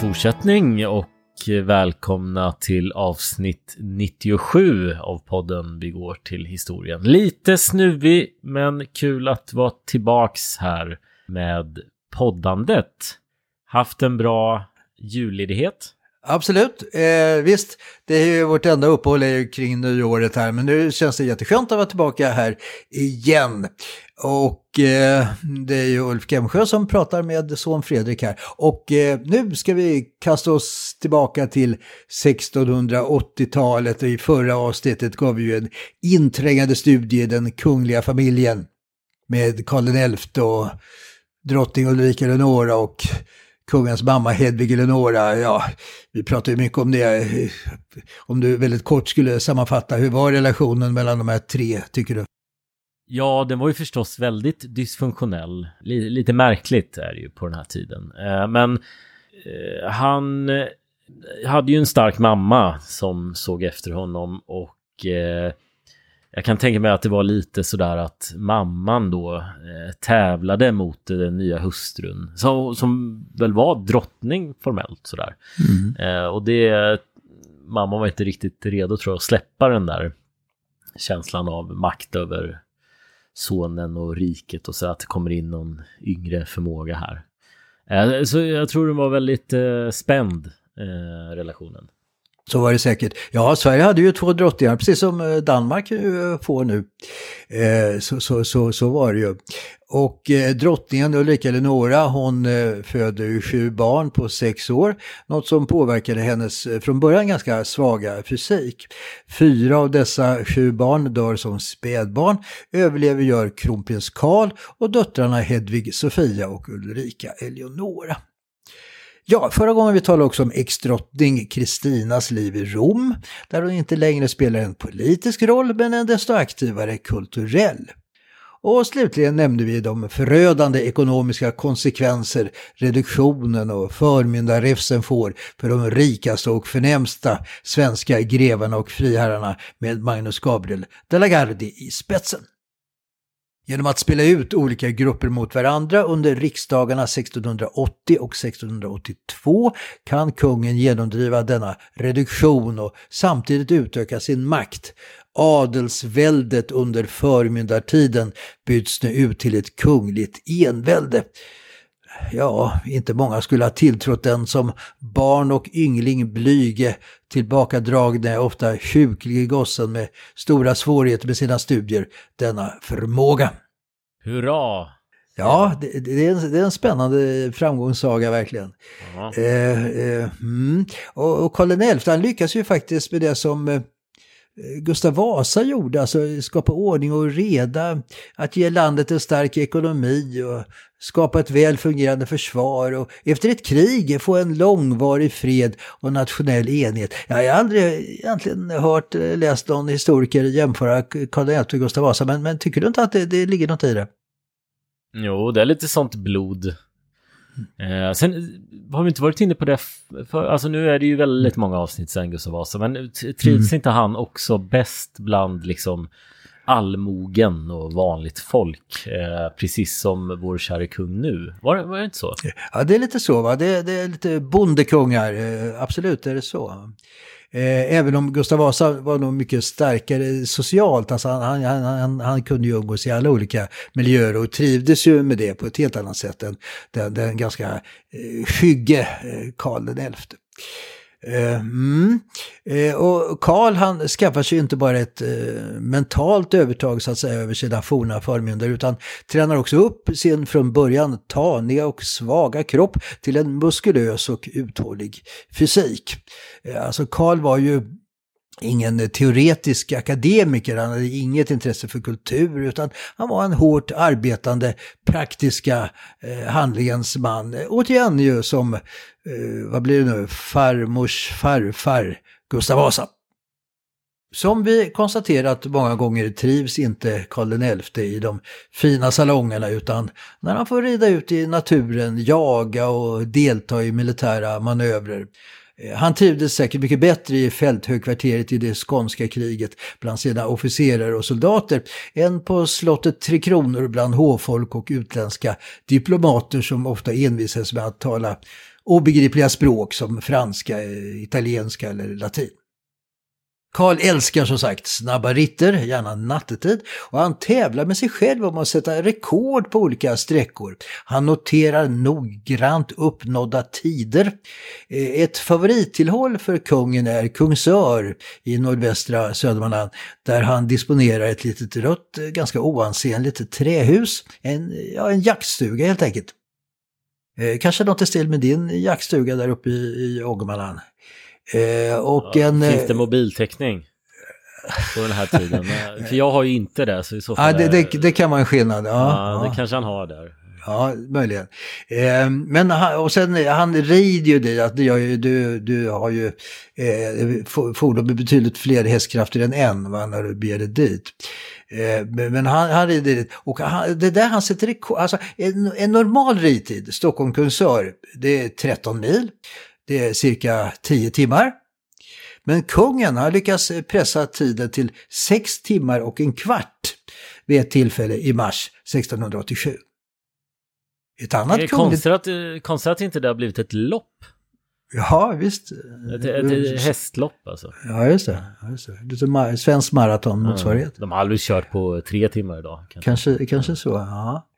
Fortsättning och välkomna till avsnitt 97 av podden Vi går till historien. Lite snuvig men kul att vara tillbaks här med poddandet. Haft en bra julledighet? Absolut, visst. Det är ju vårt enda uppehåll kring nyåret här, men nu känns det jätteskönt att vara tillbaka här igen. Och det är ju Ulf Gemsjö som pratar med son Fredrik här. Och nu ska vi kasta oss tillbaka till 1680-talet. I förra avsnittet gav vi ju en inträngande studie i den kungliga familjen med Karl XI och drottning Ulrika Eleonora och kungens mamma Hedvig Eleonora. Ja, vi pratade ju mycket om det. Om du väldigt kort skulle sammanfatta, hur var relationen mellan de här tre, tycker du? Ja, den var ju förstås väldigt dysfunktionell. Lite märkligt är det ju på den här tiden. Men han hade ju en stark mamma som såg efter honom, och jag kan tänka mig att det var lite sådär att mamman då tävlade mot den nya hustrun som väl var drottning formellt sådär. Och det, mamman var inte riktigt redo, tror jag, att släppa den där känslan av makt över sonen och riket, och så att det kommer in någon yngre förmåga här. Så jag tror den var väldigt spänd, relationen. Så var det säkert. Ja, Sverige hade ju 2 drottningar, precis som Danmark får nu. Så var det ju. Och drottningen Ulrika Eleonora, hon födde 7 barn på 6 år. Något som påverkade hennes från början ganska svaga fysik. 4 av dessa 7 barn dör som spädbarn. Överlever gör Kronprins Karl och döttrarna Hedvig Sofia och Ulrika Eleonora. Ja, förra gången vi talade också om ex-drottning Kristinas liv i Rom, där hon inte längre spelar en politisk roll men en desto aktivare kulturell. Och slutligen nämnde vi de förödande ekonomiska konsekvenser reduktionen och förmyndarrefsen får för de rikaste och förnämsta svenska grevarna och friherrarna, med Magnus Gabriel De la Gardie i spetsen. Genom att spela ut olika grupper mot varandra under riksdagarna 1680 och 1682 kan kungen genomdriva denna reduktion och samtidigt utöka sin makt. Adelsväldet under förmyndartiden byts nu ut till ett kungligt envälde. Ja, inte många skulle ha tilltrott den som barn och yngling blyge, tillbakadragna, ofta sjuklig gossen med stora svårigheter med sina studier, denna förmåga. Hurra! Ja, det är en spännande framgångssaga verkligen. Och Karl XI, han lyckas ju faktiskt med det som Gustav Vasa gjorde, alltså skapa ordning och reda, att ge landet en stark ekonomi och skapa ett väl fungerande försvar, och efter ett krig få en långvarig fred och nationell enhet. Jag har aldrig egentligen läst någon historiker jämföra Karl XI och Gustav Vasa, men tycker du inte att det ligger något i det? Jo, det är lite sånt blod. Sen har vi inte varit inne på det för, alltså nu är det ju väldigt många avsnitt sen Gustav Vasa, men trivs inte han också bäst bland liksom allmogen och vanligt folk, precis som vår kära kung nu? Var det inte så? Ja, det är lite så, va? Det är lite bondekungar, absolut är det så. Även om Gustav Vasa var nog mycket starkare socialt, alltså han kunde ju umgås i alla olika miljöer och trivdes ju med det på ett helt annat sätt än den ganska skygge Karl XI. Och Karl, han skaffar sig inte bara ett mentalt övertag så att säga över sina forna förmyndare, utan tränar också upp sin från början taniga och svaga kropp till en muskulös och uthållig fysik. Alltså Karl var ju ingen teoretisk akademiker, han hade inget intresse för kultur, utan han var en hårt arbetande, praktiska handlingens man. Återigen ju som, vad blir det nu, farmors farfar Gustav Vasa. Som vi konstaterat många gånger trivs inte Karl XI i de fina salongerna, utan när han får rida ut i naturen, jaga och delta i militära manövrer. Han trivdes säkert mycket bättre i fälthögkvarteret i det skånska kriget bland sina officerare och soldater än på slottet Tre Kronor bland hovfolk och utländska diplomater som ofta envisades med att tala obegripliga språk som franska, italienska eller latin. Karl älskar som sagt snabba ritter, gärna nattetid, och han tävlar med sig själv om att sätta rekord på olika sträckor. Han noterar noggrant uppnådda tider. Ett favorittillhåll för kungen är Kungsör i nordvästra Södermanland, där han disponerar ett litet rött, ganska oansenligt trähus, en jaktstuga helt enkelt. Kanske något i stil med din jaktstuga där uppe i Ångermanland. Och ja, finns det mobiltäckning på den här tiden? För jag har ju inte det, så i så fall det kan vara en skillnad. Det kanske han har där. Ja, möjligen. Men han rider ju det, att du har ju fordon med betydligt fler hästkrafter än en, va, när du ber det dit. Men han rider dit. Och det där han sätter rekord, alltså en normal ridtid, Stockholm-Kungsör, det är 13 mil. Det är cirka 10 timmar. Men kungen har lyckats pressa tiden till 6 timmar och en kvart vid ett tillfälle i mars 1687. Ett annat konstigt att inte det har blivit ett lopp. Ja, visst. Ett hästlopp alltså. Ja, just det. Lite svensk maraton motsvarighet. De har aldrig kört på 3 timmar idag. Kanske så, ja.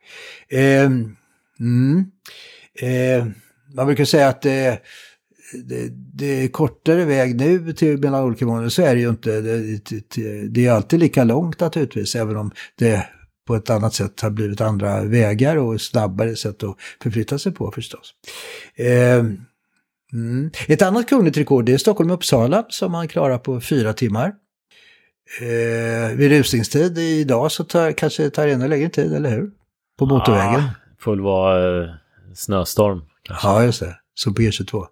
Man brukar säga att det är kortare väg nu till mellan olika månader, så är det ju inte. Det är alltid lika långt naturligtvis, även om det på ett annat sätt har blivit andra vägar och snabbare sätt att förflytta sig på förstås. Ett annat kungligt rekord är Stockholm-Uppsala som han klarar på 4 timmar. Vid rusningstid idag så kanske tar ännu längre tid, eller hur? På motorvägen. Det får vara snöstorm. Ja, just det. Så på E22.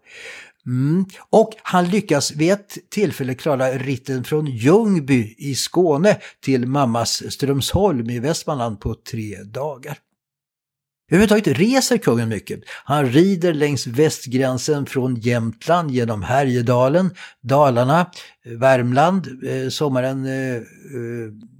Och han lyckas vid ett tillfälle klara ritten från Jönby i Skåne till mammas Strömsholm i Västmanland på 3 dagar. Överhuvudtaget reser kungen mycket. Han rider längs västgränsen från Jämtland genom Härjedalen, Dalarna, Värmland sommaren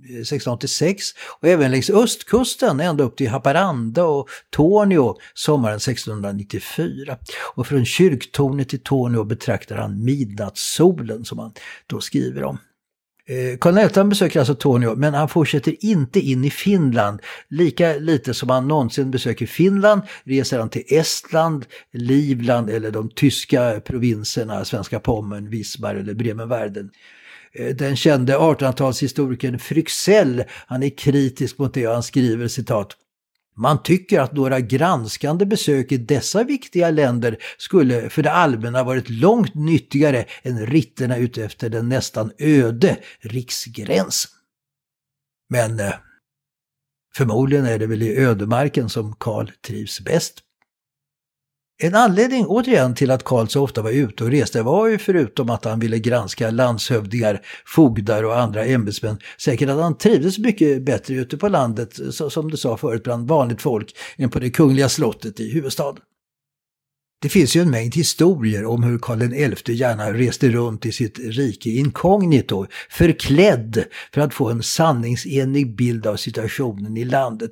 1686 och även längs östkusten ända upp till Haparanda och Tornio sommaren 1694. Och från kyrktornet till Tornio betraktar han midnattssolen som han då skriver om. Karl XI besöker alltså Tornio, men han fortsätter inte in i Finland. Lika lite som han någonsin besöker Finland reser han till Estland, Livland eller de tyska provinserna, svenska Pommern, Vismar eller Bremenvärden. Den kände 1800-talshistorikern Fryxell, han är kritisk mot det och han skriver, citat: "Man tycker att några granskande besök i dessa viktiga länder skulle för det allmänna varit långt nyttigare än ritterna ute efter den nästan öde riksgränsen." Men förmodligen är det väl i ödemarken som Karl trivs bäst. En anledning återigen till att Karl så ofta var ute och reste var ju, förutom att han ville granska landshövdingar, fogdar och andra ämbetsmän, säkert att han trivdes mycket bättre ute på landet, som du sa förut, bland vanligt folk, än på det kungliga slottet i huvudstaden. Det finns ju en mängd historier om hur Karl XI gärna reste runt i sitt rike inkognito, förklädd, för att få en sanningsenlig bild av situationen i landet.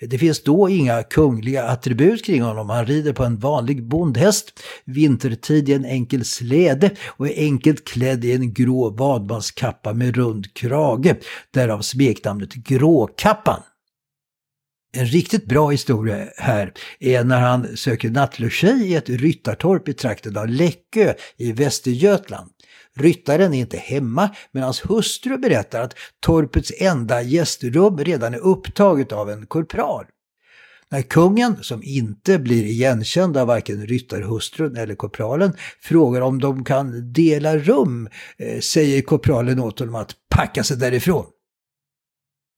Det finns då inga kungliga attribut kring honom. Han rider på en vanlig bondhäst, vintertid i en enkel släde och är enkelt klädd i en grå vadmanskappa med rund krage, därav smeknamnet Gråkappan. En riktigt bra historia här är när han söker nattlogi i ett ryttartorp i trakten av Läckö i Västergötland. Ryttaren är inte hemma, men hans hustru berättar att torpets enda gästrum redan är upptaget av en korpral. När kungen, som inte blir igenkänd av varken ryttarhustrun eller korpralen, frågar om de kan dela rum, säger korpralen åt honom att packa sig därifrån.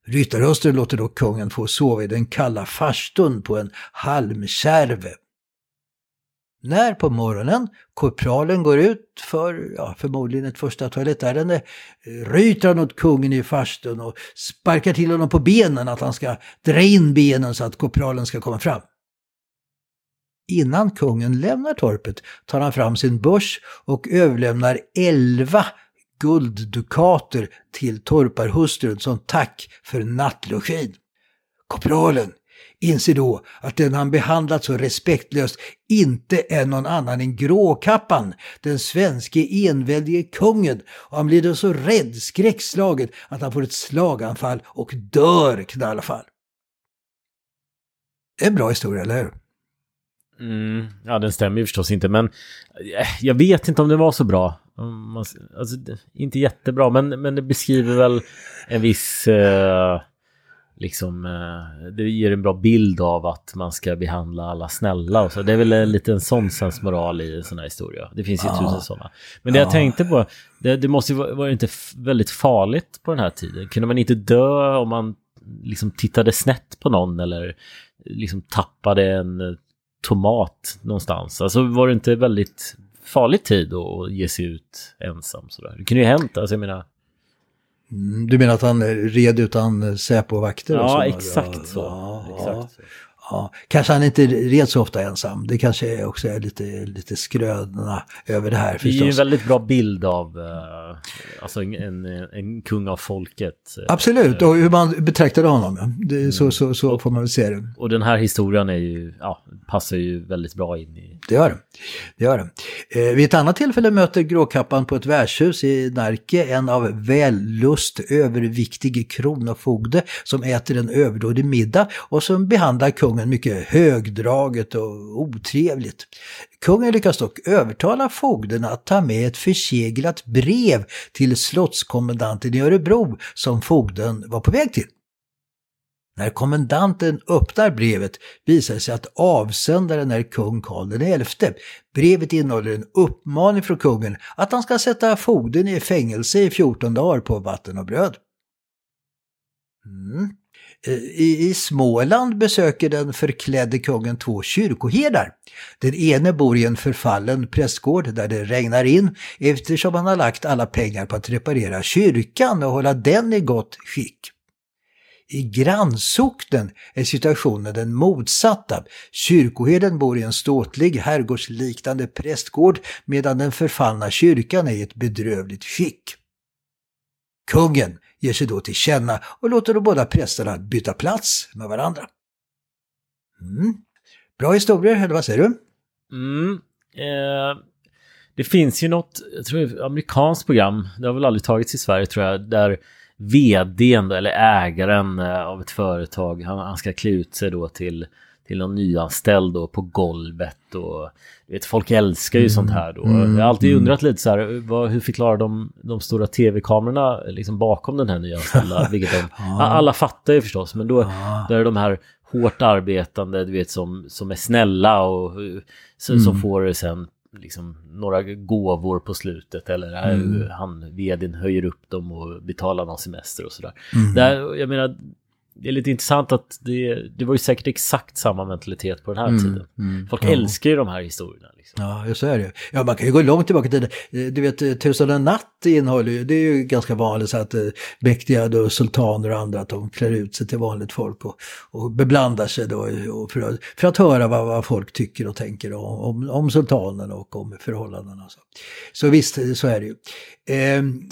Ryttarhustrun låter då kungen få sova i den kalla farstun på en halmkärve. När på morgonen korpralen går ut för förmodligen ett första toalettärende, ryter han åt kungen i farstun och sparkar till honom på benen, att han ska dra in benen så att korpralen ska komma fram. Innan kungen lämnar torpet tar han fram sin börs och överlämnar 11 gulddukater till torparhustrun som tack för nattlogin. Korpralen inser då att den han behandlat så respektlöst inte är någon annan än Gråkappan, den svenske enväldige kungen, och han blir då så rädd, skräckslagen, att han får ett slaganfall och dör knallfall. En bra historia, eller hur? Mm, ja, den stämmer ju förstås inte, men jag vet inte om det var så bra. Alltså, inte jättebra, men det beskriver väl en viss det ger en bra bild av att man ska behandla alla snälla och så. Det är väl en liten sensmoral i en sån här historia. Det finns ju tusen sådana. Men det jag tänkte på, det måste ju vara inte väldigt farligt på den här tiden. Kunde man inte dö om man liksom tittade snett på någon eller liksom tappade en tomat någonstans? Alltså var det inte väldigt farlig tid att ge sig ut ensam sådär? Det kunde ju hänt, alltså jag menar... Du menar att han red utan säpovakter? Ja, exakt så. Ja. Kanske han inte red så ofta ensam. Det kanske också är lite skröna över det här förstås. Det är ju en väldigt bra bild av en kung av folket. Absolut, och hur man betraktade honom. Så får man väl se det. Och den här historien är ju, passar ju väldigt bra in i... Det gör det. Vid ett annat tillfälle möter Gråkappan på ett värdshus i Närke en av vällust överviktig kronofogde som äter en överdådig middag och som behandlar kungen mycket högdraget och otrevligt. Kungen lyckas dock övertala fogden att ta med ett förseglat brev till slottskommendanten i Örebro som fogden var på väg till. När kommendanten öppnar brevet visar det sig att avsändaren är kung Karl XI. Brevet innehåller en uppmaning från kungen att han ska sätta fogden i fängelse i 14 dagar på vatten och bröd. I Småland besöker den förklädde kungen 2 kyrkoherdar. Den ene bor i en förfallen prästgård där det regnar in, eftersom han har lagt alla pengar på att reparera kyrkan och hålla den i gott skick. I grannsocknen är situationen den motsatta. Kyrkoherden bor i en ståtlig herrgårdsliknande prästgård, medan den förfallna kyrkan är i ett bedrövligt skick. Kungen ger sig då till känna och låter de båda prästerna byta plats med varandra. Bra historier, eller vad säger du? Det finns ju något, jag tror, amerikanskt program, det har väl aldrig tagits i Sverige tror jag, där vdn eller ägaren av ett företag, han ska klä ut sig då till någon nyanställd då på golvet, och vet, folk älskar ju sånt här då. Jag har alltid undrat lite så här, hur förklarar de stora tv-kamerorna liksom bakom den här nyanställda, vilket alla fattar ju förstås, men då där är de här hårt arbetande, du vet, som är snälla och som får det sen liksom några gåvor på slutet, eller han vdn höjer upp dem och betalar någon semester och sådär. Jag menar, det är lite intressant att det var ju säkert exakt samma mentalitet på den här tiden. Folk älskar ju de här historierna. Liksom. Ja, så är det ju. Ja, man kan ju gå långt tillbaka i tiden. Du vet, Tusen och en natt innehåller ju, det är ju ganska vanligt så att mäktiga då, sultaner och andra, att de klär ut sig till vanligt folk och beblandar sig då för att höra vad folk tycker och tänker om sultanen och om förhållandena. Så visst, så är det ju.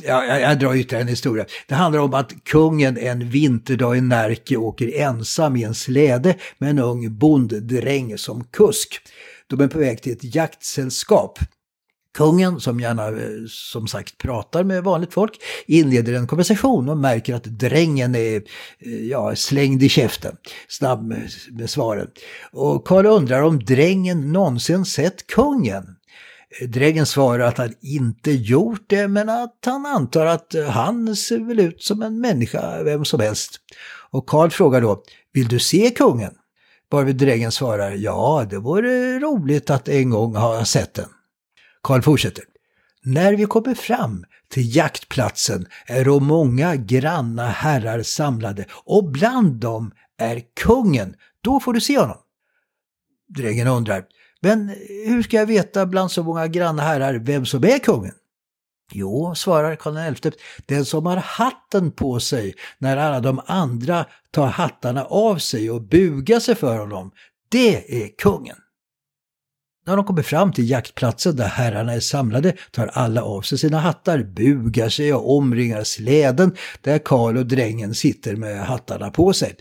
Jag drar ytterligare en historia. Det handlar om att kungen en vinterdag i Närke åker ensam i en släde med en ung bonddräng som kusk. De är på väg till ett jaktsällskap. Kungen, som gärna som sagt pratar med vanligt folk, inleder en konversation och märker att drängen är slängd i käften, snabb med svaren. Och Karl undrar om drängen någonsin sett kungen. Drängen svarar att han inte gjort det, men att han antar att han ser väl ut som en människa, vem som helst. Och Karl frågar då, vill du se kungen? Varvid drängen svarar, ja, det vore roligt att en gång ha sett den. Karl fortsätter, när vi kommer fram till jaktplatsen är många granna herrar samlade och bland dem är kungen, då får du se honom. Drängen undrar, men hur ska jag veta bland så många granna herrar vem som är kungen? Jo, svarar Karl XI, den som har hatten på sig när alla de andra tar hattarna av sig och bugar sig för honom, det är kungen. När de kommer fram till jaktplatsen där herrarna är samlade tar alla av sig sina hattar, bugar sig och omringar släden där Karl och drängen sitter med hattarna på sig.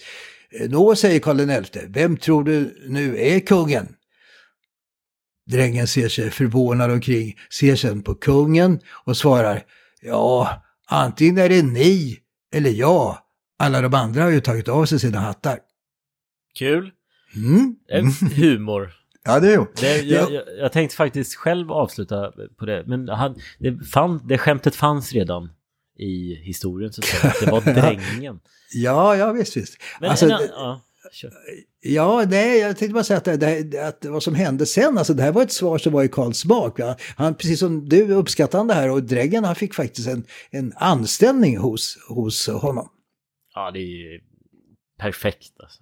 Nå, säger Karl XI, vem tror du nu är kungen? Drängen ser sig förvånad omkring, ser sedan på kungen och svarar, ja, antingen är det ni eller jag. Alla de andra har ju tagit av sig sina hattar. Kul. Humor. Ja, det är det, jag tänkte faktiskt själv avsluta på det, men det skämtet fanns redan i historien, så att det var drängen. Ja, visst. Men alltså, ja, nej, jag tänkte bara säga att vad som hände sen, alltså det här var ett svar som var i Karls smak. Han, precis som du, uppskattade det här, och drängen, han fick faktiskt en anställning hos honom. Ja, det är perfekt alltså.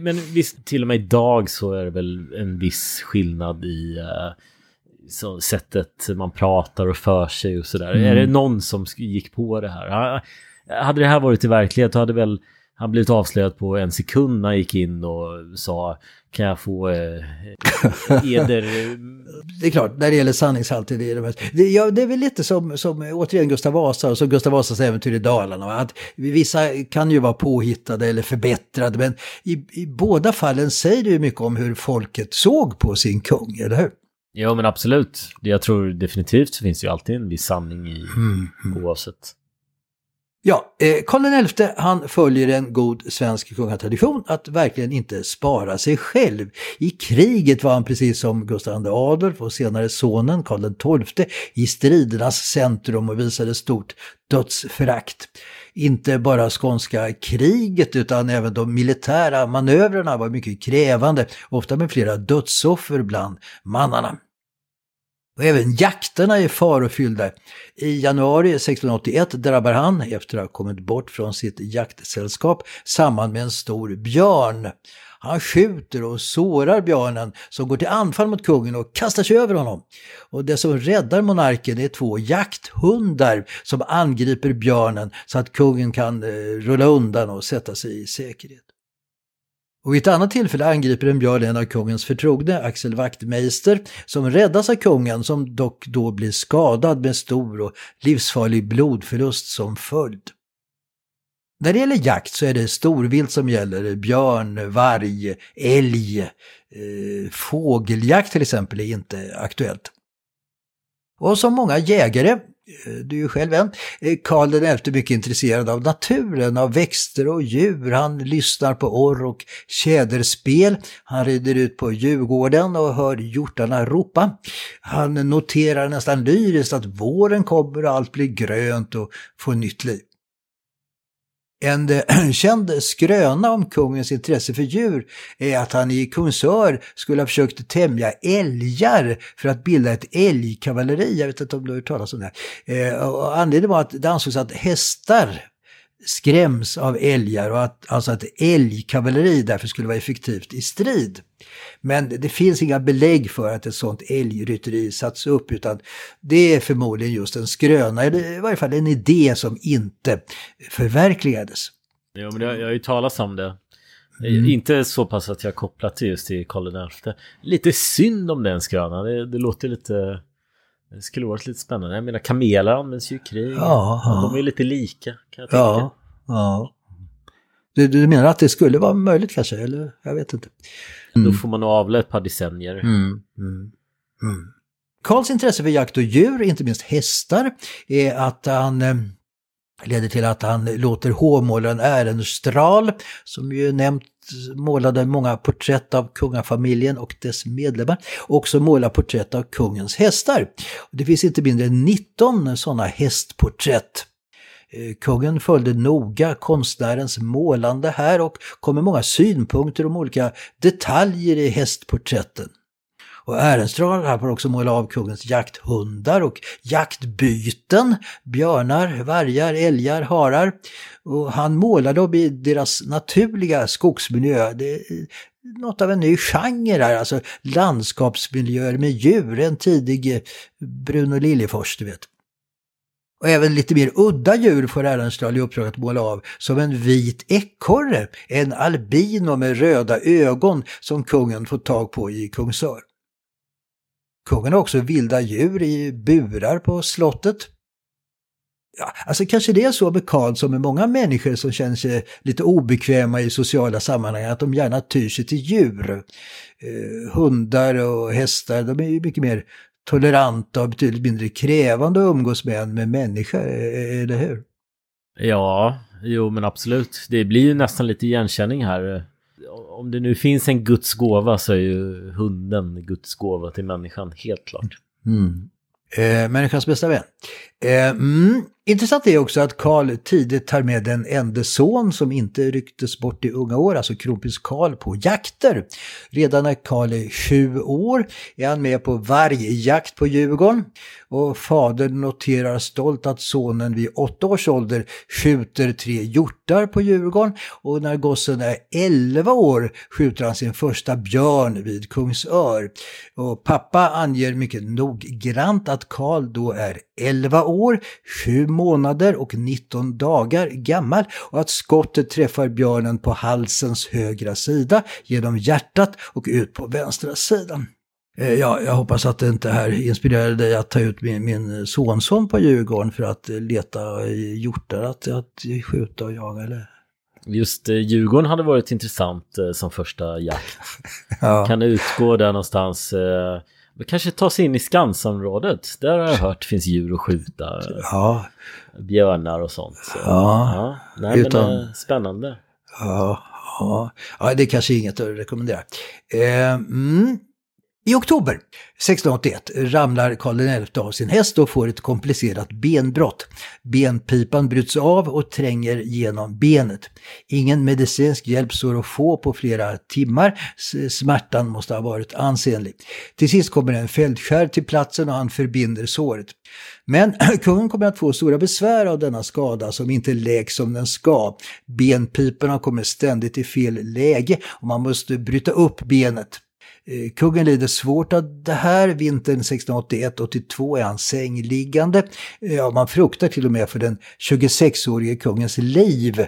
Men visst, till och med idag så är det väl en viss skillnad i så sättet man pratar och för sig och sådär. Är det någon som gick på det här? Hade det här varit i verklighet, hade väl han blivit avslöjad på en sekund när han gick in och sa, kan jag få eder? Det är klart, när det gäller sanningshalter, det är väl lite som återigen Gustav Vasa och som Gustav Vasas äventyr i Dalarna. Va? Att vissa kan ju vara påhittade eller förbättrade, men i båda fallen säger det ju mycket om hur folket såg på sin kung, eller hur? Ja, men absolut. Jag tror definitivt så finns ju alltid en viss sanning i oavsett. Ja, Karl XI, han följer en god svensk kungatradition att verkligen inte spara sig själv. I kriget var han precis som Gustav II Adolf och senare sonen Karl XII i stridernas centrum och visade stort dödsförakt. Inte bara skånska kriget utan även de militära manövrerna var mycket krävande, ofta med flera dödsoffer bland mannarna. Och även jakterna är farofyllda. I januari 1681 drabbar han, efter att ha kommit bort från sitt jaktsällskap, samman med en stor björn. Han skjuter och sårar björnen som går till anfall mot kungen och kastar sig över honom. Och det som räddar monarken är två jakthundar som angriper björnen så att kungen kan rulla undan och sätta sig i säkerhet. Och i ett annat tillfälle angriper en björn en av kungens förtrogne, Axel Wachtmeister, som räddas av kungen, som dock då blir skadad med stor och livsfarlig blodförlust som följd. När det gäller jakt så är det storvilt som gäller, björn, varg, älg, fågeljakt till exempel är inte aktuellt. Och som många jägare, du är ju själv en, Karl XI mycket intresserad av naturen, av växter och djur. Han lyssnar på orr och tjäderspel. Han rider ut på Djurgården och hör hjortarna ropa. Han noterar nästan lyriskt att våren kommer och allt blir grönt och får nytt liv. En känd skröna om kungens intresse för djur är att han i Kungsör skulle ha försökt tämja älgar för att bilda ett älgkavalleri. Jag vet inte om du har hört talas om det här. Och anledningen var att det ansågs att hästar skräms av älgar och att, alltså att älgkavalleri därför skulle vara effektivt i strid. Men det finns inga belägg för att ett sånt älgrytteri satts upp, utan det är förmodligen just en skröna, eller i varje fall en idé som inte förverkligades. Ja, men jag har ju talat om det. Mm. Inte så pass att jag kopplat till just till Karl XI. Lite synd om den skrönan. Det låter lite... Det skulle varit lite spännande. Jag menar, kameler används ju i krig. Ja, ja. De är ju lite lika, kan jag tänka. Ja. Du menar att det skulle vara möjligt kanske? Eller? Jag vet inte. Då får man nog avla ett par decennier. Karls intresse för jakt och djur, inte minst hästar, är att han... leder till att han låter hovmålaren Ärenstral, som ju nämnt målade många porträtt av kungafamiljen och dess medlemmar, också måla porträtt av kungens hästar. Det finns inte mindre än 19 sådana hästporträtt. Kungen följde noga konstnärens målande här och kom med många synpunkter om olika detaljer i hästporträtten. Och Ärenstral här får också måla av kungens jakthundar och jaktbyten, björnar, vargar, älgar, harar. Och han målar då i deras naturliga skogsmiljö. Det är något av en ny genre här, alltså landskapsmiljöer med djur, en tidig Bruno Liljefors, du vet. Och även lite mer udda djur får Ärenstral i uppdrag att måla av, som en vit ekorre, en albino med röda ögon som kungen får tag på i Kungsör. Kungen har också vilda djur i burar på slottet. Ja, alltså kanske det är så med Karl som med många människor som känner sig lite obekväma i sociala sammanhang, att de gärna tyr sig till djur. Hundar och hästar, de är ju mycket mer toleranta och betydligt mindre krävande att umgås med än med människor, eller hur? Ja, jo men absolut. Det blir ju nästan lite igenkänning här. Om det nu finns en Guds gåva så är ju hunden Guds gåva till människan, helt klart. Människans bästa vän. Intressant är också att Karl tidigt tar med den enda son som inte rycktes bort i unga år, alltså kronprins Karl, på jakter. Redan när Karl är 7 år är han med på vargjakt på Djurgården, och fadern noterar stolt att sonen vid 8 års ålder skjuter 3 hjortar på Djurgården, och när gossen är 11 år skjuter han sin första björn vid Kungsör. Och pappa anger mycket noggrant att Karl då är 11 år, 7 månader och 19 dagar gammal, och att skottet träffar björnen på halsens högra sida, genom hjärtat och ut på vänstra sidan. Ja, jag hoppas att det inte här inspirerade dig att ta ut min sonson på Djurgården för att leta hjortar att skjuta och jaga, eller? Just Djurgården hade varit intressant som första jakt. Ja. Kan det utgå där någonstans... Kanske ta sig in i Skansområdet. Där har jag hört finns djur att skjuta. Ja. Björnar och sånt. Så. Ja. Nej, men spännande. Ja, det är kanske inget att rekommendera. I oktober 1681 ramlar Karl XI av sin häst och får ett komplicerat benbrott. Benpipan bryts av och tränger genom benet. Ingen medicinsk hjälp står att få på flera timmar. Smärtan måste ha varit ansenlig. Till sist kommer en fältskär till platsen och han förbinder såret. Men kungen kommer att få stora besvär av denna skada som inte läks som den ska. Benpiporna kommer ständigt i fel läge och man måste bryta upp benet. Kungen lider svårt av det här. Vintern 1681-82 är han sängliggande. Ja, man fruktar till och med för den 26-årige kungens liv.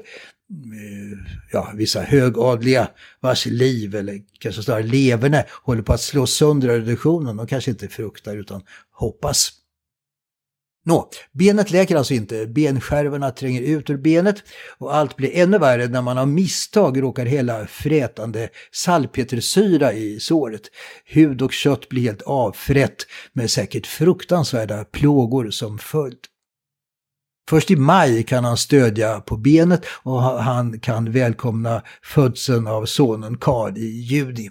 Ja, vissa högadliga vars liv, eller kanske snarare leverne, håller på att slå sönder reduktionen. De kanske inte fruktar utan hoppas. Benet läker alltså inte, benskärvorna tränger ut ur benet och allt blir ännu värre när man av misstag råkar hälla frätande salpetersyra i såret. Hud och kött blir helt avfrätt med säkert fruktansvärda plågor som följd. Först i maj kan han stödja på benet och han kan välkomna födseln av sonen Karl i juni.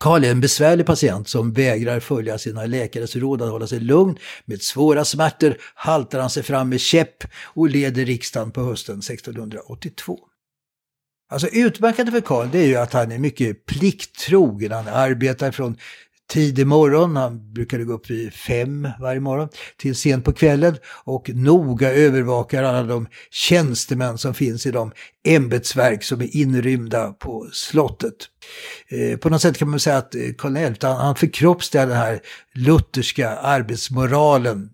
Karl är en besvärlig patient som vägrar följa sina läkares råd att hålla sig lugn. Med svåra smärtor haltar han sig fram med käpp och leder riksdagen på hösten 1682. Alltså utmärkande för Karl, det är ju att han är mycket plikttrogen. Han arbetar från tidig morgon, han brukade gå upp vid 5 varje morgon till sent på kvällen, och noga övervakar alla de tjänstemän som finns i de ämbetsverk som är inrymda på slottet. På något sätt kan man säga att Karl XI han förkroppsligar den här lutherska arbetsmoralen.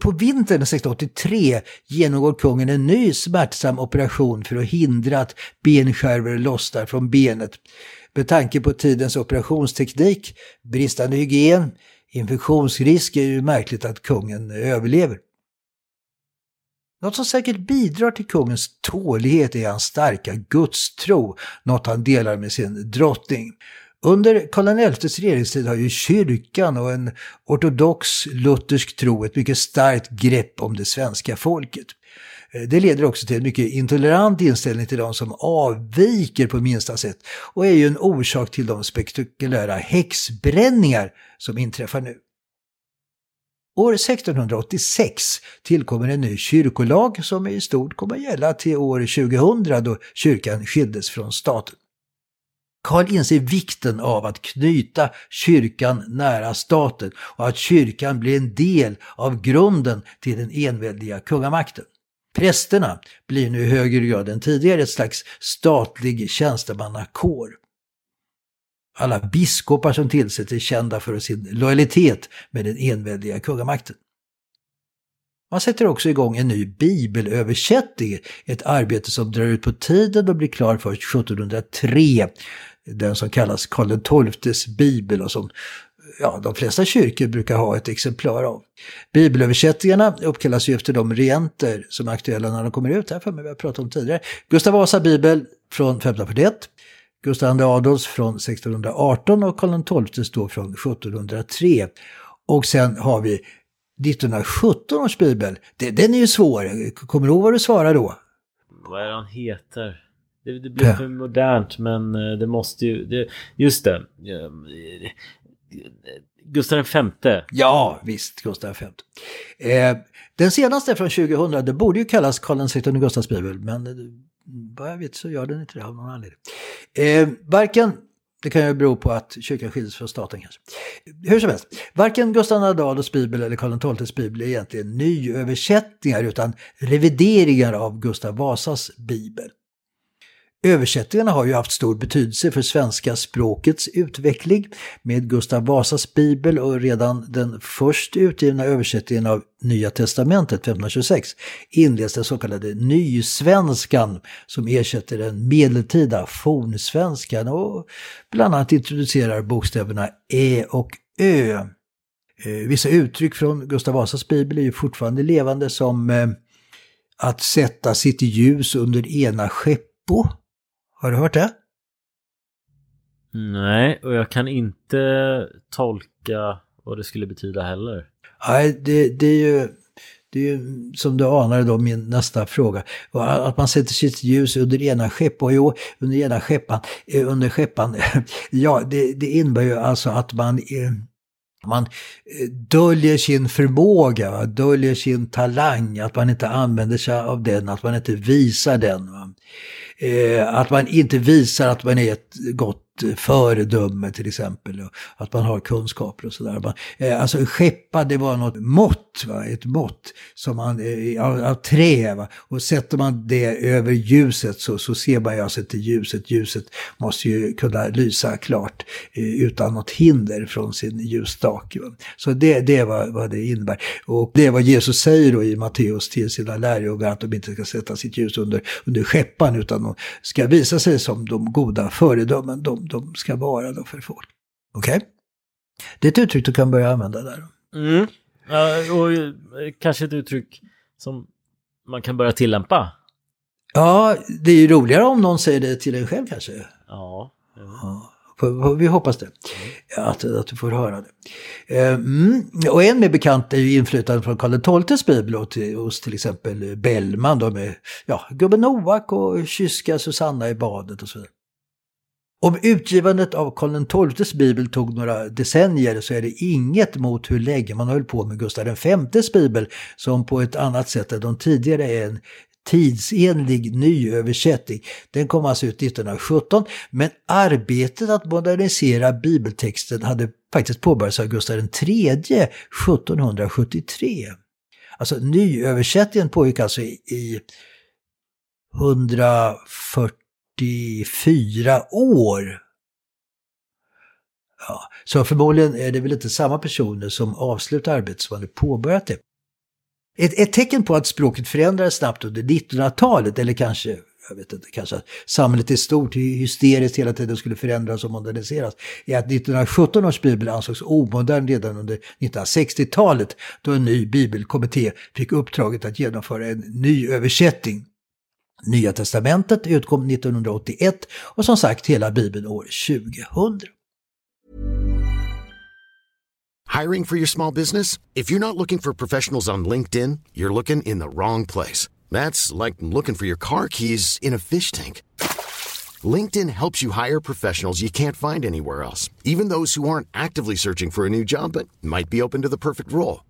På vintern 1683 genomgår kungen en ny smärtsam operation för att hindra att benskärvor lossnar från benet. Med tanke på tidens operationsteknik, bristande hygien, infektionsrisk är ju märkligt att kungen överlever. Något som säkert bidrar till kungens tålighet är hans starka gudstro, något han delar med sin drottning. Under Karl XI:s regeringstid har ju kyrkan och en ortodox luthersk tro ett mycket starkt grepp om det svenska folket. Det leder också till en mycket intolerant inställning till de som avviker på minsta sätt, och är ju en orsak till de spektakulära häxbränningar som inträffar nu. År 1686 tillkommer en ny kyrkolag som i stort kommer att gälla till år 2000 då kyrkan skildes från staten. Karl inser vikten av att knyta kyrkan nära staten och att kyrkan blir en del av grunden till den enväldiga kungamakten. Prästerna blir nu i högre grad än tidigare ett slags statlig tjänstemannakår. Alla biskopar som tillsätts är kända för sin lojalitet med den enväldiga kungamakten. Man sätter också igång en ny bibelöversättning, ett arbete som drar ut på tiden och blir klar först 1703. Den som kallas Karl XII:s bibel och som de flesta kyrkor brukar ha ett exemplar av. Bibelöversättningarna uppkallas ju efter de regenter som är aktuella när de kommer ut, här för mig vi har pratat om tidigare. Gustav Vasa bibel från 1541, Gustav II Adolfs från 1618 och Karl XII:s då från 1703. Och sen har vi 1917 års bibel, den är ju svår. Kommer du ihåg vad du svarar då? Vad är han heter? Det blir för modernt, men det måste ju... Gustav V. Ja, visst, Gustav V. Den senaste från 2000, det borde ju kallas Karl XII och Gustavs bibel, men vad jag vet så gör den inte det av någon anledning. Det kan ju bero på att kyrkan skildes från staten kanske. Hur som helst, varken Gustav Adolfs bibel eller Karl XII:s bibel är egentligen nyöversättningar utan revideringar av Gustav Vasas bibel. Översättningarna har ju haft stor betydelse för svenska språkets utveckling med Gustav Vasas bibel och redan den först utgivna översättningen av Nya testamentet 1526 inleds den så kallade nysvenskan som ersätter den medeltida fornsvenskan och bland annat introducerar bokstäverna ä och ö. Vissa uttryck från Gustav Vasas bibel är ju fortfarande levande, som att sätta sitt ljus under ena skeppo. Har du hört det? Nej, och jag kan inte tolka vad det skulle betyda heller. Nej, det är ju som du anade då min nästa fråga. Att man sätter sitt ljus under ena skeppan. Och jo, under ena skeppan. Under skeppan. Ja, det innebär ju alltså att man döljer sin förmåga, va? Döljer sin talang, att man inte använder sig av den, att man inte visar den. Va? Att man inte visar att man är ett gott föredöme till exempel, och att man har kunskaper och sådär. Alltså skeppa, det var något mått, va? Ett mått som man, av trä, va? Och sätter man det över ljuset så ser man ju alltså inte ljuset. Ljuset måste ju kunna lysa klart utan något hinder från sin ljusstake. Så det var vad det innebär. Och det var Jesus säger då i Matteus till sina lärjungar, att de inte ska sätta sitt ljus under skeppan utan de ska visa sig som de goda föredömen de ska vara då för folk. Okej? Det är ett uttryck du kan börja använda där. Mm. Och kanske ett uttryck som man kan börja tillämpa. Ja, det är ju roligare om någon säger det till en själv kanske. Ja. Vi hoppas det. Att du får höra det. Och en mer bekant är ju inflytande från Karl XII:s bibel hos till exempel Bellman då med gubben Noak och kyska Susanna i badet och så vidare. Om utgivandet av Karl XII:s bibel tog några decennier så är det inget mot hur länge man höll på med Gustav V:s bibel, som på ett annat sätt än de tidigare är en tidsenlig nyöversättning. Den kom alltså ut 1917, men arbetet att modernisera bibeltexten hade faktiskt påbörjats av Gustav III 1773. Alltså nyöversättningen pågick alltså i 144 år. Ja, så förmodligen är det väl inte samma personer som avslutar arbetet som hade påbörjat det. Ett tecken på att språket förändrades snabbt under 1900-talet, eller kanske, jag vet inte, kanske att samhället är stort, hysteriskt hela tiden skulle förändras och moderniseras, är att 1917 års bibel ansågs omodern redan under 1960-talet, då en ny bibelkommitté fick uppdraget att genomföra en ny översättning. Nya testamentet utkom 1981 och som sagt hela bibeln år 2000. Hiring for your small business? If you're not looking for professionals on LinkedIn, you're looking in the wrong place. That's like looking for your car keys in a fish tank. LinkedIn helps you hire professionals you can't find anywhere else, even those who aren't actively searching for a new job but might be open to the perfect role.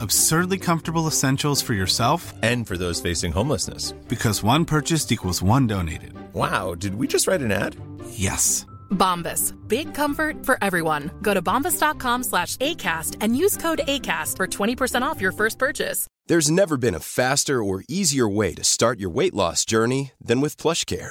Absurdly comfortable essentials for yourself. And for those facing homelessness. Because one purchased equals one donated. Wow, did we just write an ad? Yes. Bombas. Big comfort for everyone. Go to bombas.com/ACAST and use code ACAST for 20% off your first purchase. There's never been a faster or easier way to start your weight loss journey than with PlushCare.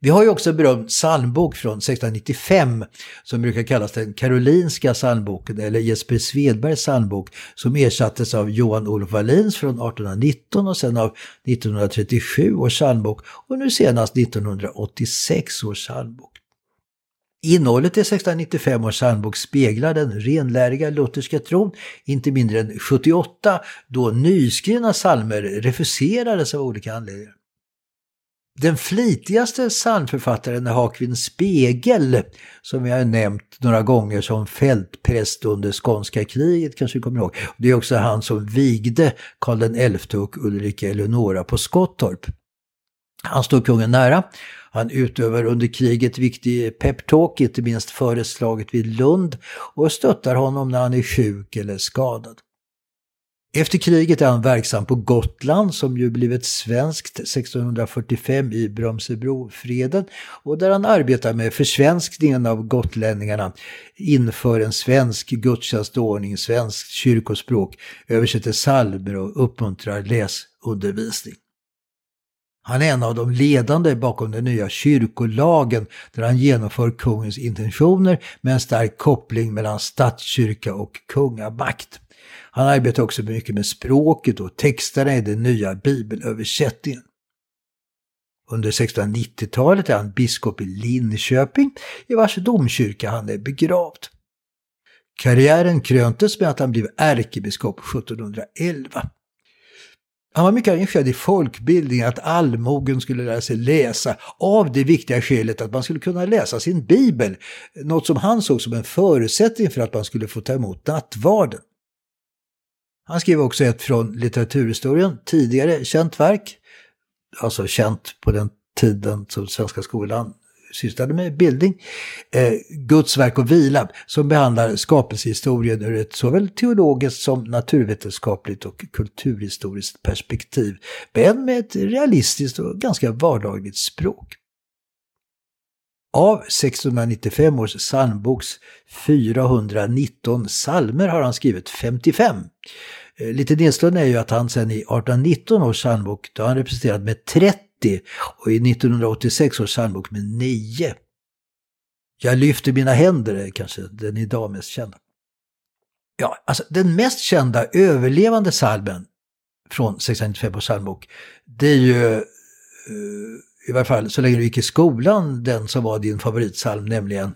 Vi har ju också en berömd psalmbok från 1695 som brukar kallas den karolinska psalmboken eller Jesper Svedbergs psalmbok, som ersattes av Johan Olof Wallins från 1819 och sen av 1937 års psalmbok och nu senast 1986 års psalmbok. Innehållet i 1695 års psalmbok speglar den renläriga lutherska tron, inte mindre än 78 då nyskrivna psalmer refuserades av olika anledningar. Den flitigaste psalmförfattaren är Hakvin Spegel, som jag har nämnt några gånger som fältpräst under skånska kriget, kanske du kommer ihåg. Det är också han som vigde Karl XI och Ulrika Eleonora på Skottorp. Han stod kungen nära. Han utövar under kriget viktig pep-talk, inte minst före slaget vid Lund, och stöttar honom när han är sjuk eller skadad. Efter kriget är han verksam på Gotland, som ju blivit svenskt 1645 i Brömsebrofreden, och där han arbetar med försvenskningen av gotlänningarna, inför en svensk gudstjänstordning, svensk kyrkospråk, översätter psalmer och uppmuntrar läsundervisning. Han är en av de ledande bakom den nya kyrkolagen, där han genomför kungens intentioner med en stark koppling mellan statskyrka och kungamakt. Han arbetar också mycket med språket och texterna i den nya bibelöversättningen. Under 1690-talet är han biskop i Linköping, i vars domkyrka han är begravd. Karriären kröntes med att han blev ärkebiskop 1711. Han var mycket engagerad i folkbildningen, att allmogen skulle lära sig läsa, av det viktiga skälet att man skulle kunna läsa sin bibel, något som han såg som en förutsättning för att man skulle få ta emot nattvarden. Han skrev också ett från litteraturhistorien tidigare känt verk, alltså känt på den tiden som Svenska skolan sysslade med bildning, Guds verk och vila, som behandlar skapelsehistorien ur ett såväl teologiskt som naturvetenskapligt och kulturhistoriskt perspektiv, men med ett realistiskt och ganska vardagligt språk. Av 1695 års psalmboks 419 psalmer har han skrivit 55. Lite nedslående är ju att han sedan i 1819 års psalmbok då han representerat med 30 och i 1986 års psalmbok med 9. Jag lyfter mina händer är kanske den idag mest kända. Ja, alltså den mest kända överlevande salmen från 1695 års salmbok, det är ju i varje fall så länge du gick i skolan den som var din favoritsalm, nämligen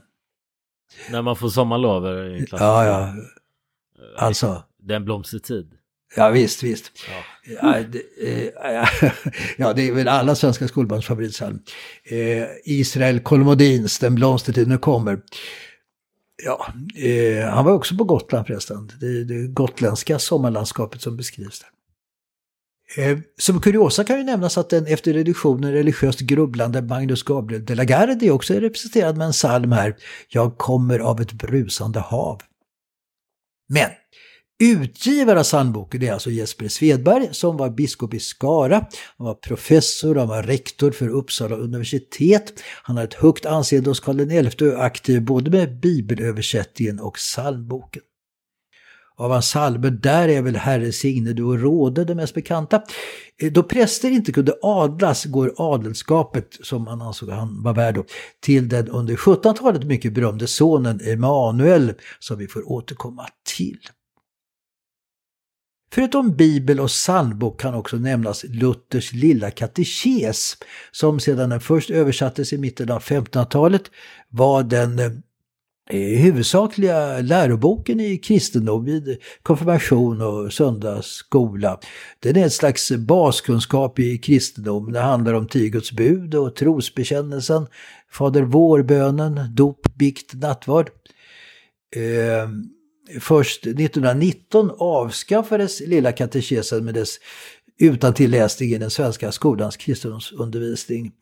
när man får sommarlover i klassen. Ja, ja. Alltså den blomstertid. Ja, visst, visst. Ja, det är väl alla svenska skolbarns favoritsalm. Israel Kolmodins, den blomstertid nu kommer. Ja, han var också på Gotland förresten. Det är det gotländska sommarlandskapet som beskrivs där. Som kuriosa kan ju nämnas att den efter reduktionen religiöst grubblande Magnus Gabriel De la Gardie också är representerad med en psalm här. Jag kommer av ett brusande hav. Men utgivare av psalmboken är alltså Jesper Svedberg som var biskop i Skara. Han var professor, han var rektor för Uppsala universitet. Han har ett högt anseende hos Karl XI och aktiv både med bibelöversättningen och psalmboken. Av hans psalmer där är väl Herre signe du och råde det mest bekanta. Då präster inte kunde adlas går adelskapet, som han ansåg han var värd då, till den under 1700-talet mycket berömde sonen Emanuel som vi får återkomma till. Förutom bibel och psalmbok kan också nämnas Luthers lilla katekes som sedan den först översattes i mitten av 1500-talet var den huvudsakliga läroboken i kristendom vid konfirmation och söndagsskola. Den är ett slags baskunskap i kristendom. Det handlar om 10 Guds bud och trosbekännelsen, Fader vårbönen, dop, bikt, nattvard. Först 1919 avskaffades lilla katekesen med dess utantilläsning i den svenska skolans kristendomsundervisning.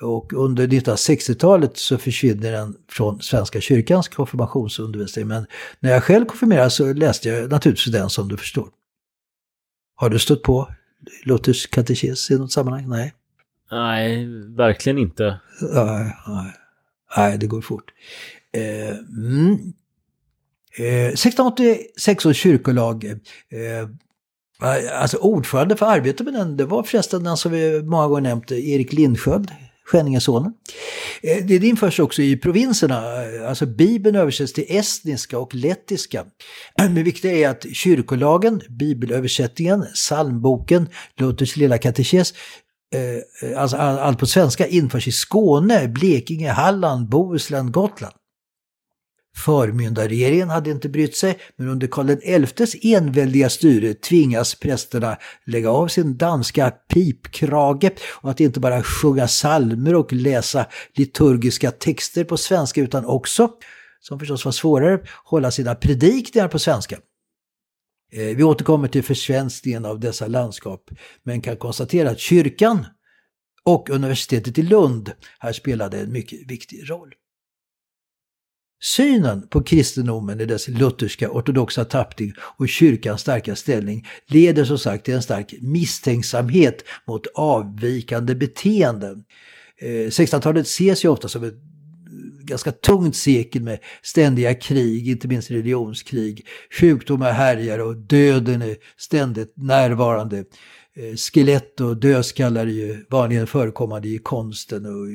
Och under 1960-talet så försvinner den från Svenska kyrkans konfirmationsundervisning. Men när jag själv konfirmerade så läste jag naturligtvis den, som du förstår. Har du stött på Luthers katekes i något sammanhang? Nej. Nej, verkligen inte. Nej, det går fort. 1686 års kyrkolag, alltså ordförande för arbete med den, det var förresten den som vi många gånger nämnt, Erik Lindsköld, Skänningesonen. Det införs också i provinserna, alltså Bibeln översätts till estniska och lettiska. Men viktigt är att kyrkolagen, bibelöversättningen, psalmboken, Luthers lilla katekes, alltså allt på svenska införs i Skåne, Blekinge, Halland, Bohuslän, Gotland. Förmyndarregeringen hade inte brytt sig, men under Karl XI:s enväldiga styre tvingas prästerna lägga av sin danska pipkrage och att inte bara sjunga psalmer och läsa liturgiska texter på svenska utan också, som förstås var svårare, hålla sina predikningar på svenska. Vi återkommer till försvenskningen av dessa landskap, men kan konstatera att kyrkan och universitetet i Lund här spelade en mycket viktig roll. Synen på kristendomen i dess lutherska ortodoxa tappning och kyrkans starka ställning leder som sagt till en stark misstänksamhet mot avvikande beteenden. 1600-talet ses ju ofta som ett ganska tungt sekel med ständiga krig, inte minst religionskrig. Sjukdomar härjar och döden är ständigt närvarande. Skelett och dödskallar är ju vanligen förekommande i konsten och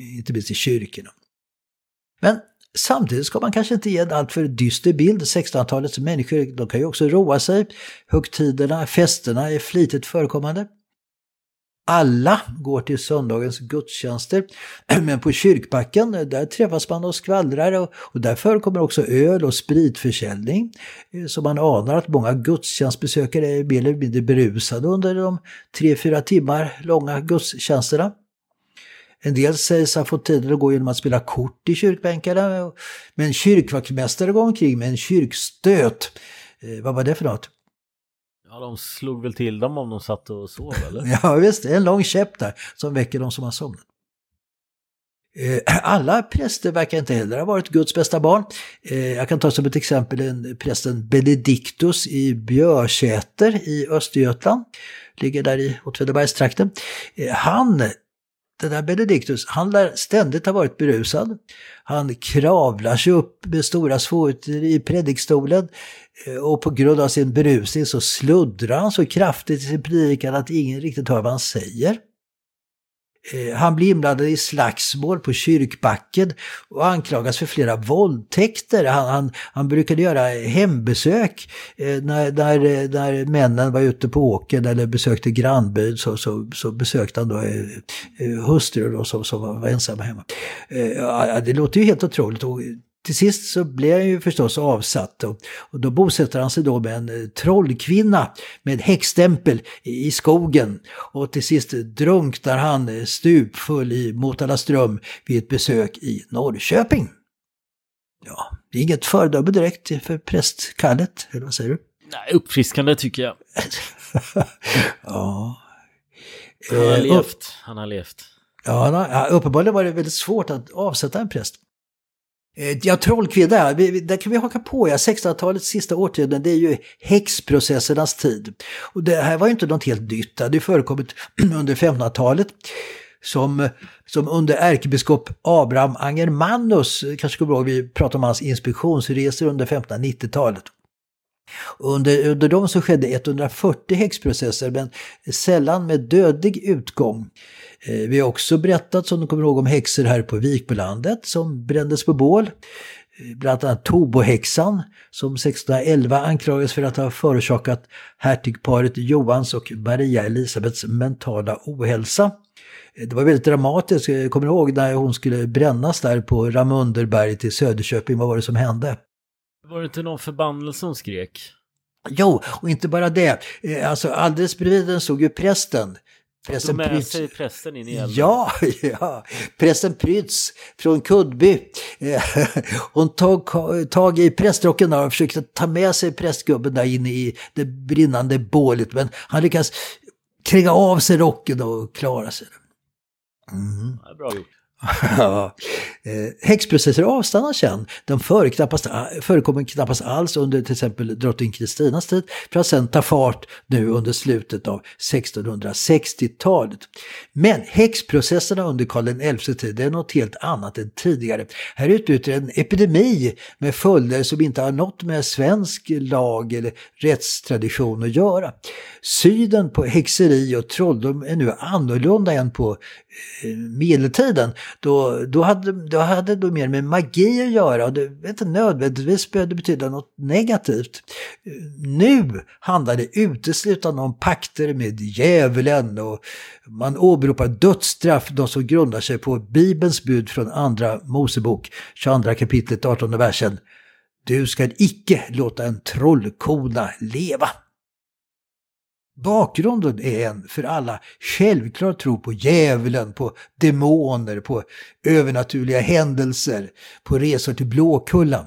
inte minst i kyrkorna. Men samtidigt ska man kanske inte ge en alltför dyster bild. 1600-talets människor, de kan ju också roa sig. Högtiderna, festerna är flitigt förekommande. Alla går till söndagens gudstjänster, men på kyrkbacken där träffas man och skvallrar och där förekommer också öl och spritförsäljning. Så man anar att många gudstjänstbesökare är mer eller mindre berusade under de 3-4 timmar långa gudstjänsterna. En del sägs ha fått tiden att gå genom att spela kort i kyrkbänkarna, men kyrkvaktmästare går omkring med en kyrkstöt. Vad var det för något? Ja, de slog väl till dem om de satt och sov, eller? Ja visst, en lång käpp där som väcker de som har somnat. Alla präster verkar inte heller ha varit Guds bästa barn. Jag kan ta som ett exempel prästen Benediktus i Björsäter i Östergötland. Ligger där i Åtvidabergstrakten. Den där Benediktus, han lär ständigt ha varit berusad. Han kravlar sig upp med stora svårigheter i predikstolen och på grund av sin berusning så sluddrar han så kraftigt i sin predikan att ingen riktigt hör vad han säger. Han blir inblandad i slagsmål på kyrkbacken och anklagas för flera våldtäkter. Han brukade göra hembesök när männen var ute på åken eller besökte grannbyn, så besökte han då hustrur som var ensamma hemma. Det låter ju helt otroligt. Till sist så blev han ju förstås avsatt och då bosätter han sig då med en trollkvinna med häxstämpel i skogen, och till sist drunknar han stupfull i Motala ström vid ett besök i Norrköping. Ja, det är inget föredöme direkt för prästkallet, eller vad säger du? Nej, uppfriskande tycker jag. Ja. Han har levt. Ja, uppenbarligen var det väldigt svårt att avsätta en präst. Ja, trollkvinna, där kan vi haka på. 1600-talets sista årtionden, det är ju häxprocessernas tid. Och det här var ju inte något helt nytt. Det förekommit under 1500-talet som under ärkebiskop Abraham Angermanus, kanske kommer ihåg, vi pratade om hans inspektionsresor under 1590-talet. Under dem så skedde 140 häxprocesser, men sällan med dödlig utgång. Vi har också berättat, som ni kommer ihåg, om häxor här på Vikbolandet som brändes på bål. Bland annat Tobohäxan som 1611 anklagades för att ha förorsakat hertigparet Johans och Maria Elisabeths mentala ohälsa. Det var väldigt dramatiskt. Jag kommer ihåg när hon skulle brännas där på Ramunderberget i Söderköping. Vad var det som hände? Var det inte någon förbannelse som skrek? Jo, och inte bara det. Alltså alldeles bredvid den såg ju prästen. Prästen prästen in i elden. Ja. Prästen Prytz från Kuddby. Hon tog tag i prästrocken och försökte ta med sig prästgubben där inne i det brinnande bålet. Men han lyckades kränga av sig rocken och klara sig. Mm. Ja, bra gjort. Ja. Häxprocesser avstannar sen. De förekommer knappast alls under till exempel drottning Kristinas tid, för att sen ta fart nu under slutet av 1660-talet. Men häxprocesserna under Karl XI:s tid är något helt annat än tidigare. Här utbryter en epidemi med följder som inte har något med svensk lag eller rättstradition att göra. Synen på häxeri och trolldom är nu annorlunda än på medeltiden. Då hade det mer med magi att göra, och det är inte nödvändigtvis behövde betyda något negativt. Nu handlar det uteslutande om pakter med djävulen, och man åberopar dödsstraff, de som grundar sig på Bibelns bud från andra Mosebok, 22 kapitlet, 18 versen. Du ska icke låta en trollkona leva. Bakgrunden är en för alla självklart tro på djävulen, på demoner, på övernaturliga händelser, på resor till Blåkulla.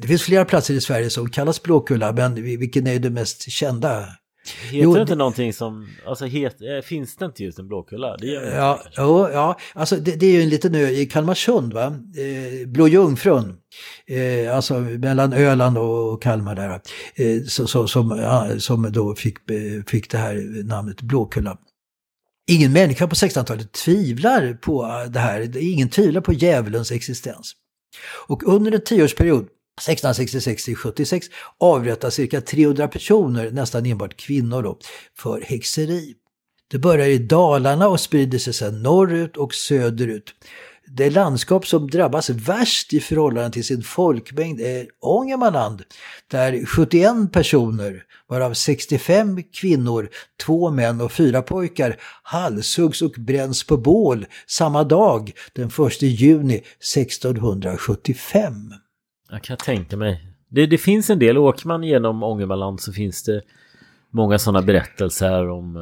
Det finns flera platser i Sverige som kallas Blåkulla, men vilken är det mest kända? Heter det inte någonting som, alltså finns det inte just en Blåkulla? Det gör ja. Alltså det är ju en liten ö i Kalmarsund, va? Blå Jungfrun. Alltså mellan Öland och Kalmar där. Som då fick det här namnet Blåkulla. Ingen människa på 1600-talet tvivlar på det här. Ingen tvivlar på djävulens existens. Och under en 10-årsperiod 1666-76 avrättas cirka 300 personer, nästan enbart kvinnor då, för häxeri. Det börjar i Dalarna och sprider sig sedan norrut och söderut. Det landskap som drabbas värst i förhållande till sin folkmängd är Ångermanland, där 71 personer, varav 65 kvinnor, 2 män och 4 pojkar, halshuggs och bränns på bål samma dag, den 1 juni 1675. Jag kan tänka mig. Det finns en del, åker man genom Ångermanland så finns det många sådana berättelser om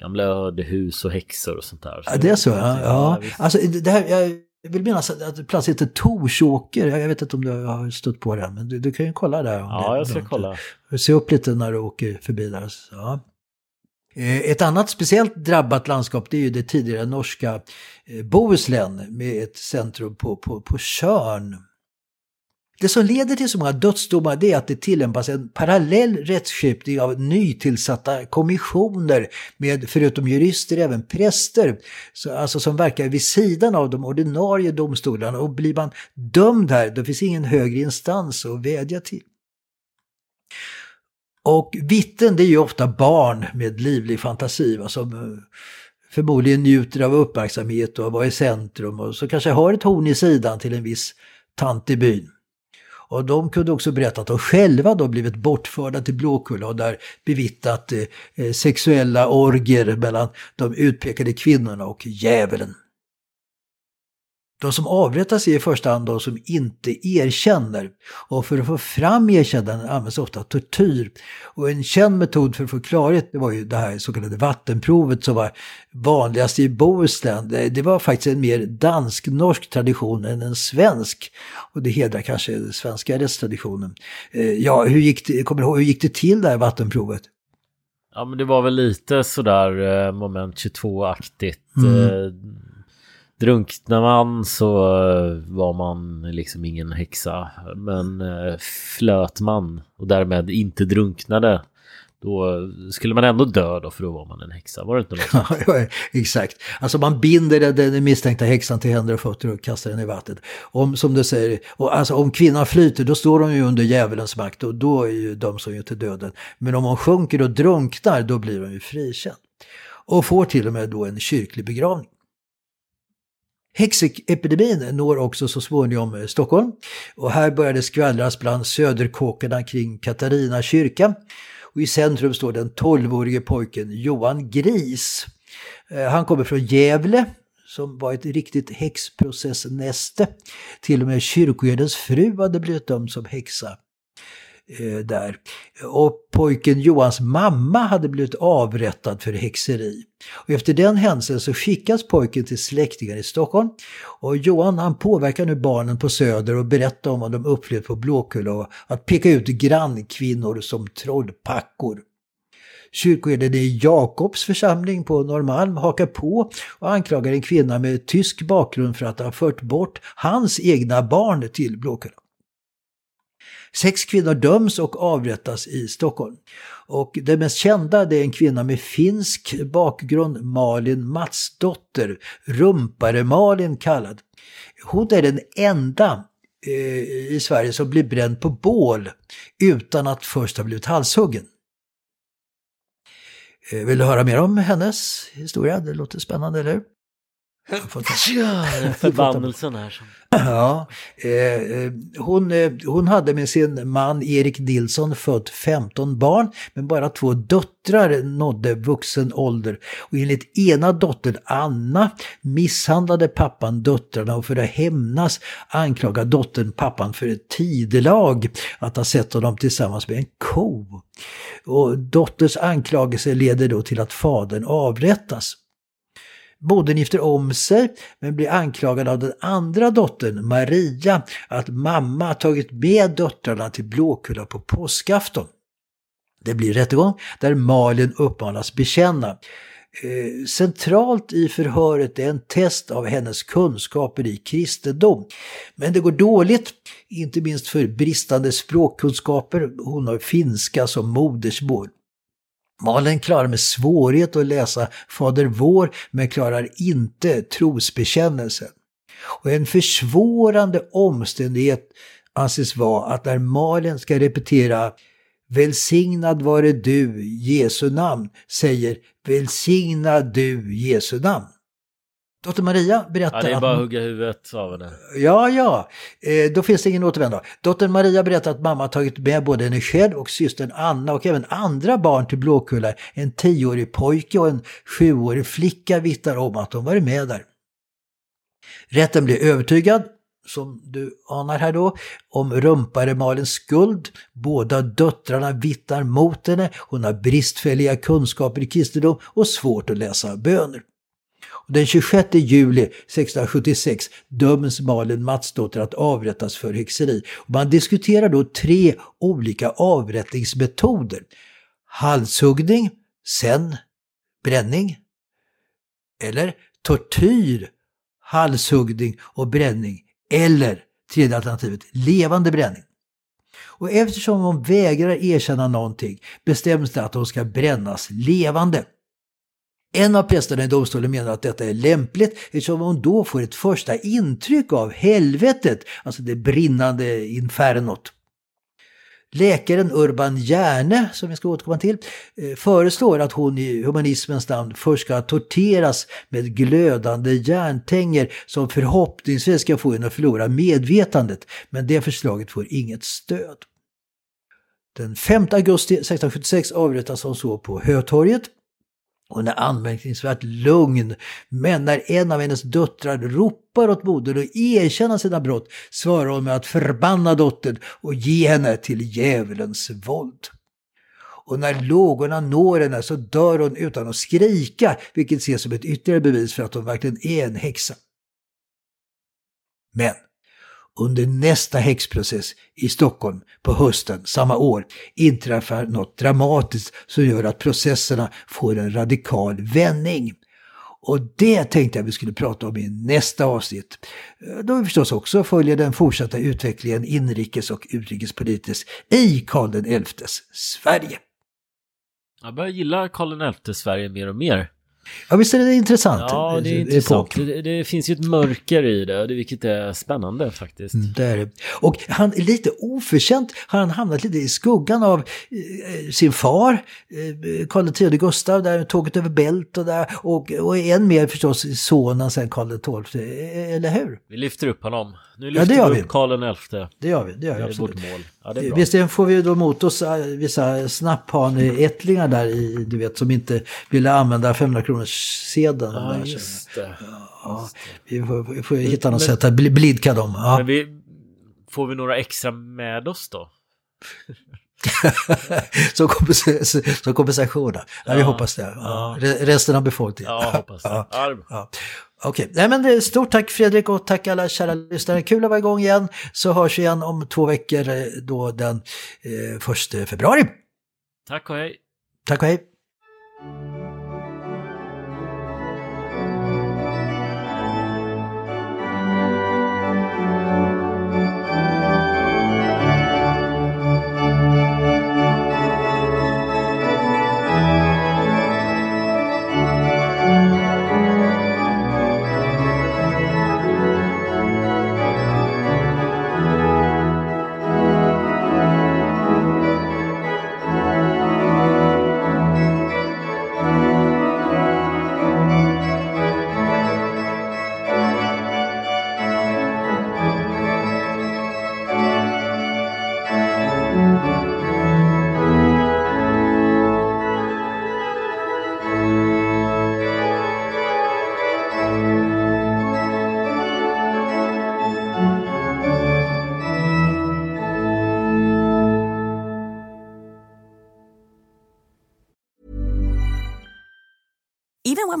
gamla ödehus och häxor och sånt där. Så ja, det är så, ja. Alltså, det här, jag vill minnas att platsen heter Torsåker. Jag vet inte om du har stött på den, men du kan ju kolla där. Ja, jag ska kolla. Se upp lite när du åker förbi där. Ja. Ett annat speciellt drabbat landskap, det är ju det tidigare norska Bohuslän med ett centrum på Tjörn. Det som leder till så många dödsdomar, det är att det tillämpas en parallell rättsskipning av nytillsatta kommissioner med förutom jurister även präster, alltså som verkar vid sidan av de ordinarie domstolarna, och blir man dömd här, då finns ingen högre instans att vädja till. Och vittnen, det är ju ofta barn med livlig fantasi, som förmodligen njuter av uppmärksamhet och vara i centrum och så kanske har ett horn i sidan till en viss tant i byn. Och de kunde också berätta att de själva då blivit bortförda till Blåkulla och där bevittnat sexuella orger mellan de utpekade kvinnorna och djävulen. De som avrättas är i första hand de som inte erkänner, och för att få fram erkännanden används ofta tortyr. Och en känd metod för att få klarhet, det var ju det här så kallade vattenprovet som var vanligast i Bohuslän. Det var faktiskt en mer dansk-norsk tradition än en svensk, och det hedrar kanske den svenska rättstraditionen. Ja, hur gick det till det här vattenprovet? Ja, men det var väl lite sådär moment 22-aktigt. Drunknar man så var man liksom ingen häxa, men flöt man och därmed inte drunknade, då skulle man ändå dö då, för då var man en häxa, var det inte något? Ja, exakt. Alltså man binder den misstänkta häxan till händer och fötter och kastar den i vattnet. Om, som du säger, och alltså, om kvinnan flyter, då står hon ju under djävulens makt och då är ju de som ju till döden. Men om hon sjunker och drunknar, då blir hon ju frikänd och får till och med då en kyrklig begravning. Häxepidemin når också så småningom Stockholm, och här började skvallras bland söderkåkarna kring Katarina kyrka, och i centrum står den 12-årige pojken Johan Gris. Han kommer från Gävle som var ett riktigt häxprocessnäste. Till och med kyrkoherdens fru hade blivit dömd som häxa där. Och pojken Johans mamma hade blivit avrättad för häxeri. Och efter den händelsen så skickas pojken till släktingar i Stockholm, och Johan han påverkar nu barnen på Söder och berättar om vad de upplevt på Blåkulla och att peka ut grannkvinnor som trollpackor. Kyrkoherden i Jakobs församling på Norrmalm hakar på och anklagar en kvinna med tysk bakgrund för att ha fört bort hans egna barn till Blåkulla. 6 kvinnor döms och avrättas i Stockholm. Och det mest kända, det är en kvinna med finsk bakgrund, Malin Matsdotter, Rumpare Malin kallad. Hon är den enda i Sverige som blir bränd på bål utan att först ha blivit halshuggen. Vill du höra mer om hennes historia? Det låter spännande, eller? Ja, förbannelsen här som... Ja, hon hade med sin man Erik Nilsson fött 15 barn, men bara 2 döttrar nådde vuxen ålder. Och enligt ena dottern Anna misshandlade pappan döttrarna, och för att hämnas anklagade dottern pappan för ett tidelag, att ha sett honom tillsammans med en ko. Och dotters anklagelse leder då till att fadern avrättas. Modern gifter om sig, men blir anklagad av den andra dottern, Maria, att mamma tagit med döttrarna till Blåkulla på påskafton. Det blir rättegång där Malin uppmanas bekänna. Centralt i förhöret är en test av hennes kunskaper i kristendom. Men det går dåligt, inte minst för bristande språkkunskaper. Hon har finska som modersmål. Malin klarar med svårighet att läsa Fader vår, men klarar inte trosbekännelsen. Och en försvårande omständighet anses vara att när Malin ska repetera "Välsignad vare du, Jesu namn", säger "Välsignad du, Jesu namn". Dotter Maria berättar att... Ja, det är bara att hugga huvudet av henne. Ja. Då finns det ingen återvändo. Dotter Maria berättar att mamma tagit med både henne själv och systern Anna och även andra barn till Blåkulla. En 10-årig pojke och en 7-årig flicka vittnar om att de var med där. Rätten blev övertygad, som du anar här då, om Rumpare Malins skuld. Båda döttrarna vittnar mot henne. Hon har bristfälliga kunskaper i kristendom och svårt att läsa böner. Den 26 juli 1676 döms Malin Matsdotter att avrättas för häxeri. Man diskuterar då 3 olika avrättningsmetoder. Halshuggning, sen bränning, eller tortyr, halshuggning och bränning, eller tredje alternativet, levande bränning. Och eftersom hon vägrar erkänna någonting bestäms det att hon ska brännas levande. En av prästerna i domstolen menar att detta är lämpligt eftersom hon då får ett första intryck av helvetet, alltså det brinnande infernot. Läkaren Urban Järne, som jag ska återkomma till, föreslår att hon i humanismens namn först ska torteras med glödande järntänger som förhoppningsvis ska få henne att förlora medvetandet, men det förslaget får inget stöd. Den 5 augusti 1676 avrättas hon så på Hötorget. Hon är anmärkningsvärt lugn, men när en av hennes döttrar ropar åt modern och erkänner sina brott svarar hon med att förbanna dottern och ge henne till djävulens våld. Och när lågorna når henne så dör hon utan att skrika, vilket ses som ett ytterligare bevis för att hon verkligen är en häxa. Men under nästa häxprocess i Stockholm på hösten samma år inträffar något dramatiskt som gör att processerna får en radikal vändning. Och det tänkte jag vi skulle prata om i nästa avsnitt, då vi förstås också följer den fortsatta utvecklingen inrikes- och utrikespolitiskt i Karl XI:s Sverige. Jag börjar gilla Karl XI:s Sverige mer och mer. Ja, visst är det intressant. Ja, det är intressant. Det finns ju ett mörker i det, vilket är spännande faktiskt. Där. Och han är lite oförtjänt, har han hamnat lite i skuggan av sin far, Karl XII Gustav, där tåget över Bält och än mer förstås sonen sen Karl XII, eller hur? Vi lyfter upp honom. Nu lyfter vi upp Karl XI. Det gör vi, det gör jag absolut. Ja, det är bra. Visst får vi ju då mot oss vissa snapphaneättlingar där i, du vet, som inte ville använda 500-kronorssedeln. Ja, just det. Ja, vi får hitta något sätt att blidka dem. Ja. Men får vi några extra med oss då? Som kompensation. Ja, ja, vi hoppas det. Ja. Ja. Resten av befolkningen. Ja, hoppas det. Ja. Ja. Okej, nej, men stort tack Fredrik och tack alla kära lyssnare. Kul att vara igång igen, så hörs vi igen om 2 veckor då den 1 februari. Tack och hej. Tack och hej. When